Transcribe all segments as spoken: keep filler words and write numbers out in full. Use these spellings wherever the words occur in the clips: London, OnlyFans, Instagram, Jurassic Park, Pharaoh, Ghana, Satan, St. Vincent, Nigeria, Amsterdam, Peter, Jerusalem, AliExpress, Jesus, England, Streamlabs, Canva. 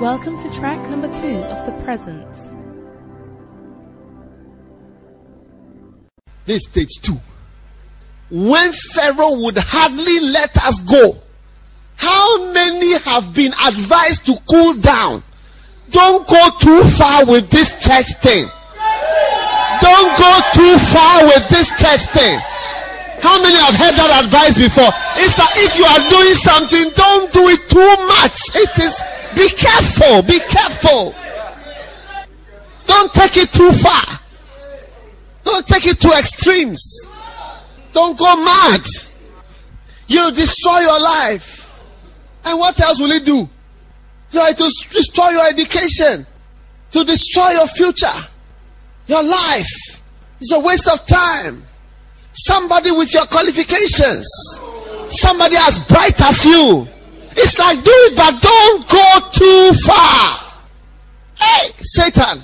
Welcome to track number two of The Presence. This is stage two. When Pharaoh would hardly let us go, how many have been advised to cool down? Don't go too far with this church thing. Don't go too far with this church thing. How many have heard that advice before? It's that if you are doing something, don't do it too much. It is, be careful, be careful. Don't take it too far. Don't take it to extremes. Don't go mad. You'll destroy your life. And what else will it do? You are to destroy your education, to destroy your future, your life. It's a waste of time. Somebody with your qualifications, somebody as bright as you, it's like, do it, but don't go too far. Hey, Satan.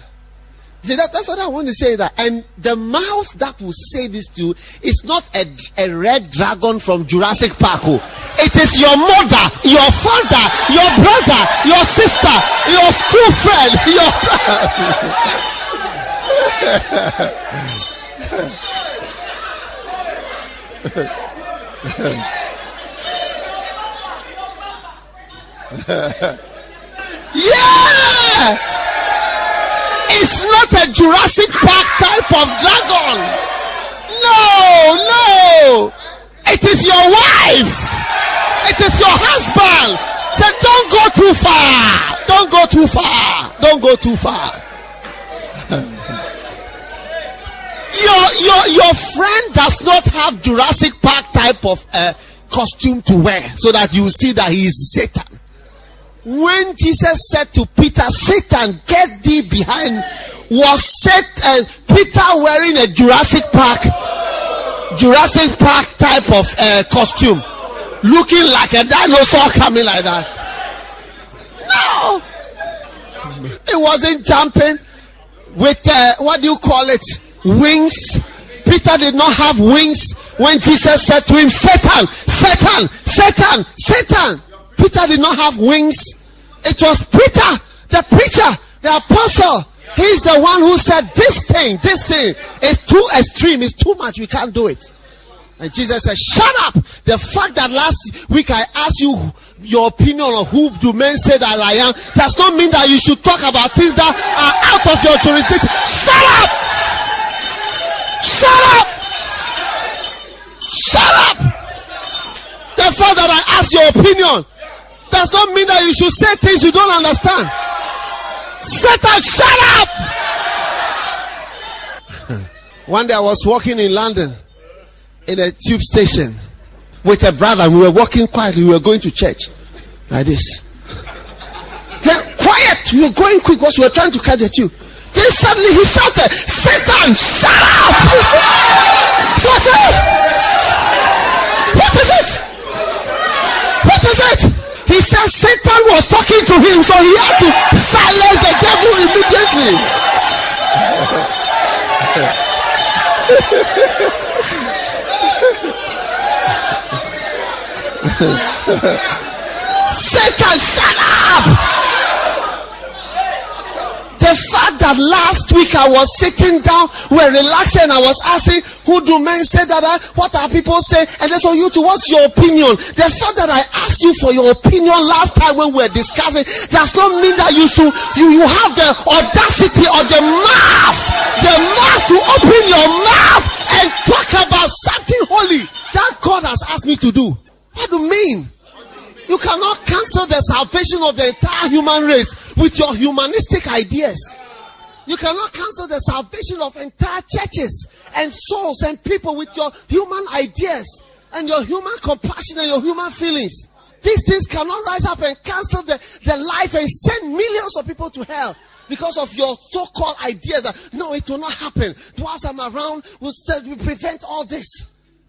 See, that, that's what I want to say. That, and the mouth that will say this to you is not a, a red dragon from Jurassic Park. It is your mother, your father, your brother, your sister, your school friend, your. Yeah! It's not a Jurassic Park type of dragon. No, no. It is your wife. It is your husband. So don't go too far. Don't go too far. Don't go too far. Your, your your friend does not have Jurassic Park type of uh, costume to wear, so that you see that he is Satan. When Jesus said to Peter, "Satan, get thee behind," was Satan, uh, Peter wearing a Jurassic Park, Jurassic Park type of uh, costume, looking like a dinosaur coming like that? No, it wasn't jumping with uh, what do you call it? Wings. Peter did not have wings when Jesus said to him, Satan, Satan, Satan, Satan. Peter did not have wings. It was Peter, the preacher, the apostle. He's the one who said, this thing, this thing is too extreme, it's too much, we can't do it. And Jesus said, shut up. The fact that last week I asked you your opinion on who do men say that I am does not mean that you should talk about things that are out of your jurisdiction. Shut up. Shut up! Shut up! The fact that I ask your opinion does not mean that you should say things you don't understand. Satan, shut up! One day I was walking in London in a tube station with a brother. We were walking quietly. We were going to church like this. Then, quiet! We were going quick because we were trying to catch the tube. Then suddenly he shouted, Satan, shut up! So I said, what is it? What is it? He said Satan was talking to him, so he had to silence the devil immediately. Satan, shut up! The fact that last week I was sitting down, we were relaxing, and I was asking, who do men say that? I, what are people saying? And then so you two, what's your opinion? The fact that I asked you for your opinion last time when we were discussing does not mean that you should, you, you have the audacity or the mouth, the mouth to open your mouth and talk about something holy that God has asked me to do. What do you mean? You cannot cancel the salvation of the entire human race with your humanistic ideas. You cannot cancel the salvation of entire churches and souls and people with your human ideas and your human compassion and your human feelings. These things cannot rise up and cancel the, the life and send millions of people to hell because of your so-called ideas. No, it will not happen. Whilst I'm around, we'll, we'll prevent all this.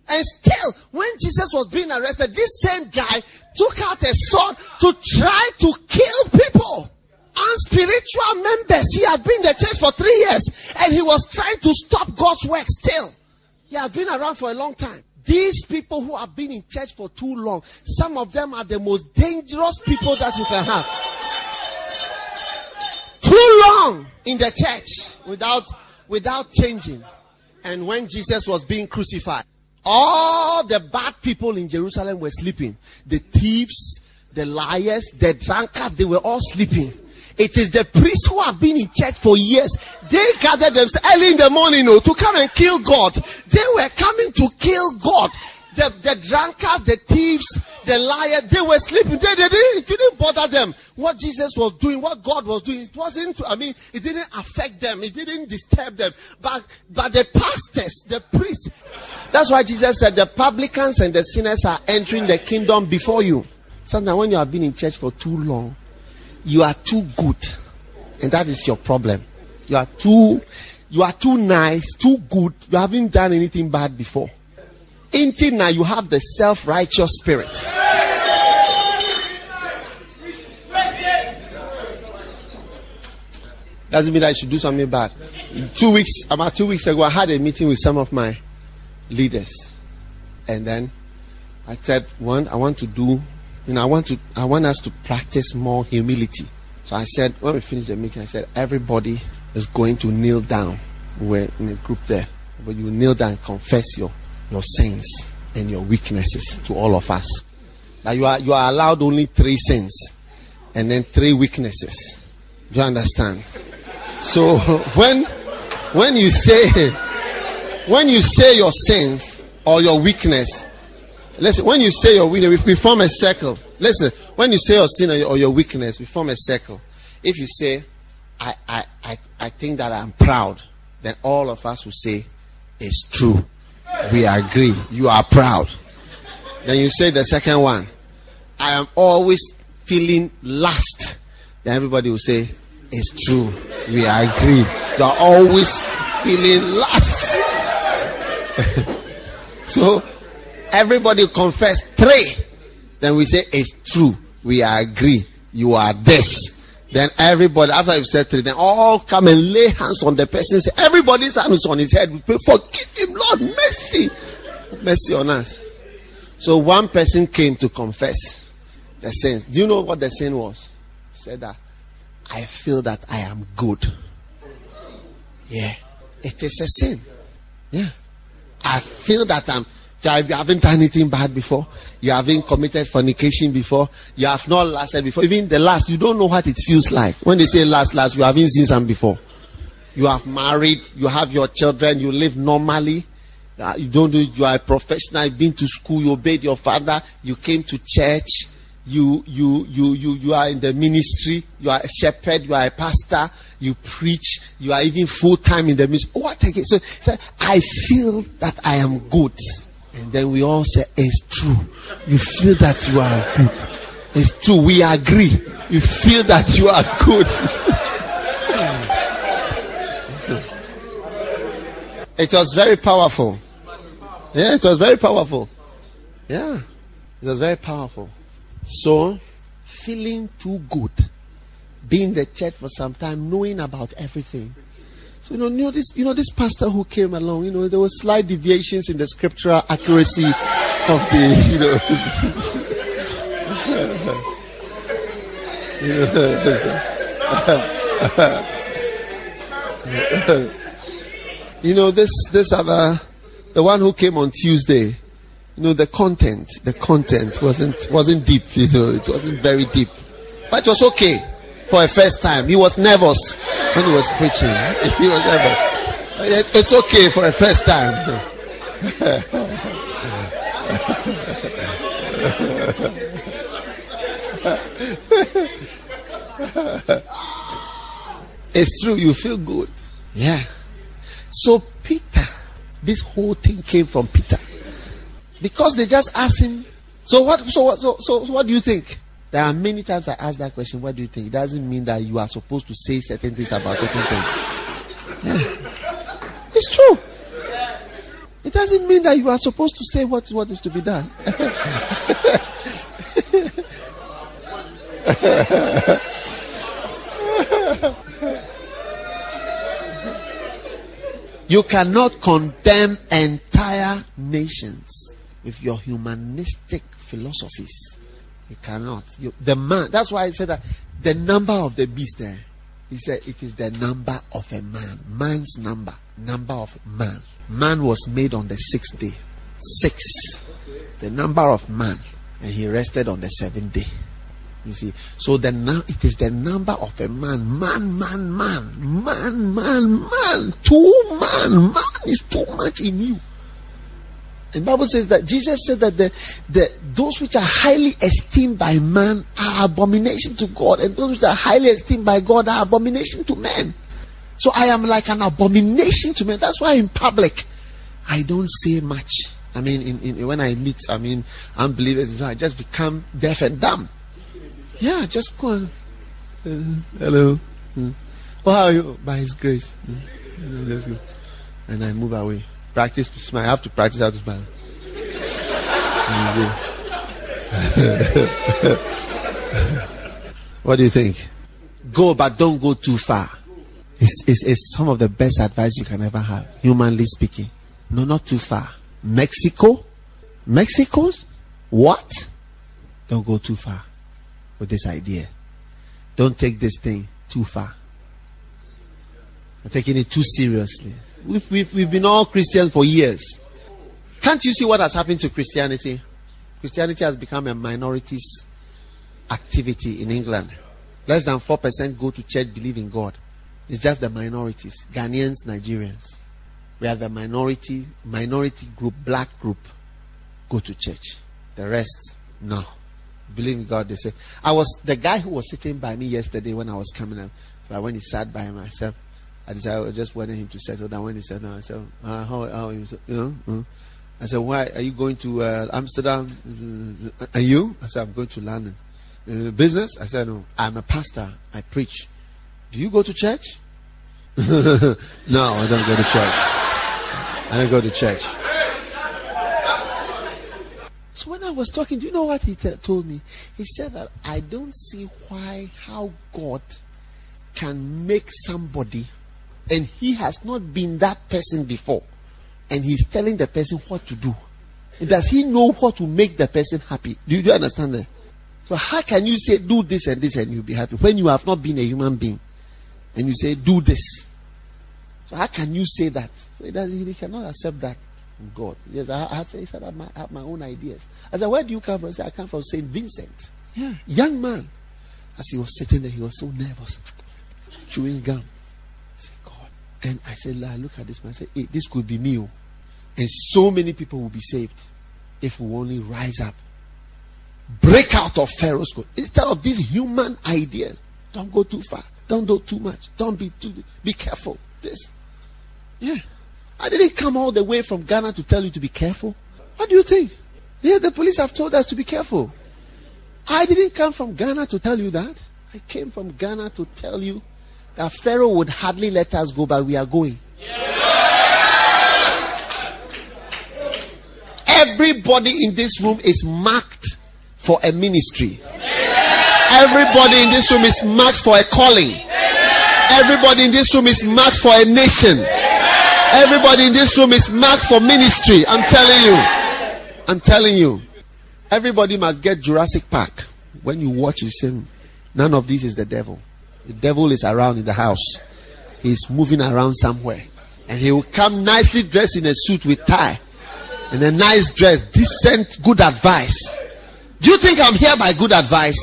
And still, when Jesus was being arrested, this same guy took out a sword to try to kill people. Unspiritual members. He had been in the church for three years and he was trying to stop God's work still. He had been around for a long time. These people who have been in church for too long, some of them are the most dangerous people that you can have. long in the church without without changing. And when Jesus was being crucified, all the bad people in Jerusalem were sleeping. The thieves, the liars, the drunkards, they were all sleeping. It is the priests who have been in church for years. They gathered themselves early in the morning oh, to come and kill God. They were coming to kill God. The, the drunkards, the thieves, the liars, they were sleeping. They, they, they it didn't bother them. What Jesus was doing, what God was doing, it wasn't, I mean, it didn't affect them. It didn't disturb them. But, but the pastors, the priests, that's why Jesus said the publicans and the sinners are entering the kingdom before you. Sometimes when you have been in church for too long, you are too good. And that is your problem. You are too, you are too nice, too good. You haven't done anything bad before. Until now, you have the self-righteous spirit. Doesn't mean that I should do something bad. Two weeks, about two weeks ago, I had a meeting with some of my leaders, and then I said, "One, I want to do, you know, I want to, I want us to practice more humility." So I said, when we finished the meeting, I said, "Everybody is going to kneel down. We're in a group there, but you kneel down and confess your." your sins and your weaknesses to all of us. Now you are you are allowed only three sins and then three weaknesses. Do you understand? So when when you say when you say your sins or your weakness, listen, when you say your weakness, we form a circle. Listen, when you say your sin or your, or your weakness, we form a circle. If you say I, I I I think that I'm proud, then all of us will say it's true. We agree. You are proud. Then you say the second one. I am always feeling lust. Then everybody will say, it's true. We agree. You are always feeling lust. So everybody confess three. Then we say, it's true. We agree. You are this. Then everybody, after you've said three, then all come and lay hands on the person. Say, everybody's hands on his head. We pray, forgive him, Lord, mercy. Mercy on us. So one person came to confess the sins. Do you know what the sin was? He said that, I feel that I am good. Yeah. It is a sin. Yeah. I feel that I'm, you haven't done anything bad before. You haven't committed fornication before. You have not lasted before. Even the last, you don't know what it feels like. When they say last, last, you haven't seen some before. You have married. You have your children. You live normally. You don't do. You are a professional. You've been to school. You obeyed your father. You came to church. You you you you you are in the ministry. You are a shepherd. You are a pastor. You preach. You are even full time in the ministry. What again? So, so I feel that I am good. And then we all say, it's true. You feel that you are good. It's true. We agree. You feel that you are good. It was very powerful. Yeah, it was very powerful. Yeah, it was very powerful. So, feeling too good. Being in the church for some time, knowing about everything. So, you know, you know, this, you know, this pastor who came along, you know, there were slight deviations in the scriptural accuracy of the, you know. You know, this, this other, the one who came on Tuesday, you know, the content, the content wasn't, wasn't deep, you know, it wasn't very deep. But it was okay. For a first time, he was nervous when he was preaching. He was nervous. It's okay for a first time. It's true, you feel good. Yeah. So Peter, this whole thing came from Peter. Because they just asked him, so what so what so, so what do you think? There are many times I ask that question, what do you think? It doesn't mean that you are supposed to say certain things about certain things. Yeah. It's true. It doesn't mean that you are supposed to say what, what is to be done. You cannot condemn entire nations with your humanistic philosophies. You cannot. You, the man. That's why I said that the number of the beast there He said it is the number of a man. Man's number. Number of man. Man was made on the sixth day. Six. The number of man. And he rested on the seventh day. You see. So the it is the number of a man. Man, man, man. Man, man, man. Two man. Man is too much in you. And the Bible says that Jesus said that the, the those which are highly esteemed by man are abomination to God, and those which are highly esteemed by God are abomination to men. So I am like an abomination to men. That's why in public I don't say much. I mean, in, in, when I meet, I mean, unbelievers, I just become deaf and dumb. Yeah, just go on. Uh, hello. Uh, oh, how are you? By His grace. Uh, let's go. And I move away. Practice to smile. I have to practice how to smile. What do you think? Go, but don't go too far. It's, it's, it's some of the best advice you can ever have, humanly speaking. No, not too far. Mexico? Mexico's? What? Don't go too far with this idea. Don't take this thing too far. I'm taking it too seriously. We've, we've, we've been all Christians for years. Can't you see what has happened to Christianity? Christianity has become a minorities activity in England. Less than four percent go to church, believe in God. It's just the minorities. Ghanaians, Nigerians. We are the minority, minority group, black group, go to church. The rest, no. Believe in God, they say. I was, the guy who was sitting by me yesterday when I was coming up, but when he sat by myself, I decided I just wanted him to settle down. When he said, "No," I said, uh, "How? How? You know?" Uh, I said, "Why are you going to uh, Amsterdam? Are you?" I said, "I'm going to London." Uh, business? I said, "No, I'm a pastor. I preach." Do you go to church? No, I don't go to church. I don't go to church. So when I was talking, do you know what he t- told me? He said that I don't see why how God can make somebody. And he has not been that person before. And he's telling the person what to do. Does he know what to make the person happy? Do you, do you understand that? So how can you say, do this and this and you'll be happy? When you have not been a human being. And you say, do this. So how can you say that? So he cannot accept that from God. Yes, I, I said, I have my, I have my own ideas. I said, where do you come from? I said, I come from Saint Vincent. Yeah. Young man. As he was sitting there, he was so nervous. Chewing gum. And I said, I look at this man. I said, hey, this could be me. And so many people will be saved if we only rise up. Break out of Pharaoh's code. Instead of these human ideas, don't go too far. Don't do too much. Don't be too, be careful. This. Yeah. I didn't come all the way from Ghana to tell you to be careful. What do you think? Yeah, the police have told us to be careful. I didn't come from Ghana to tell you that. I came from Ghana to tell you that Pharaoh would hardly let us go, but we are going. Yeah. Everybody in this room is marked for a ministry. Yeah. Everybody in this room is marked for a calling. Yeah. Everybody in this room is marked for a nation. Yeah. Everybody in this room is marked for ministry. I'm telling you. I'm telling you. Everybody must get Jurassic Park. When you watch, you say, none of this is the devil. The devil is around in the house. He's moving around somewhere. And he will come nicely dressed in a suit with tie. And a nice dress. Decent, good advice. Do you think I'm here by good advice?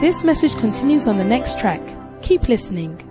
This message continues on the next track. Keep listening.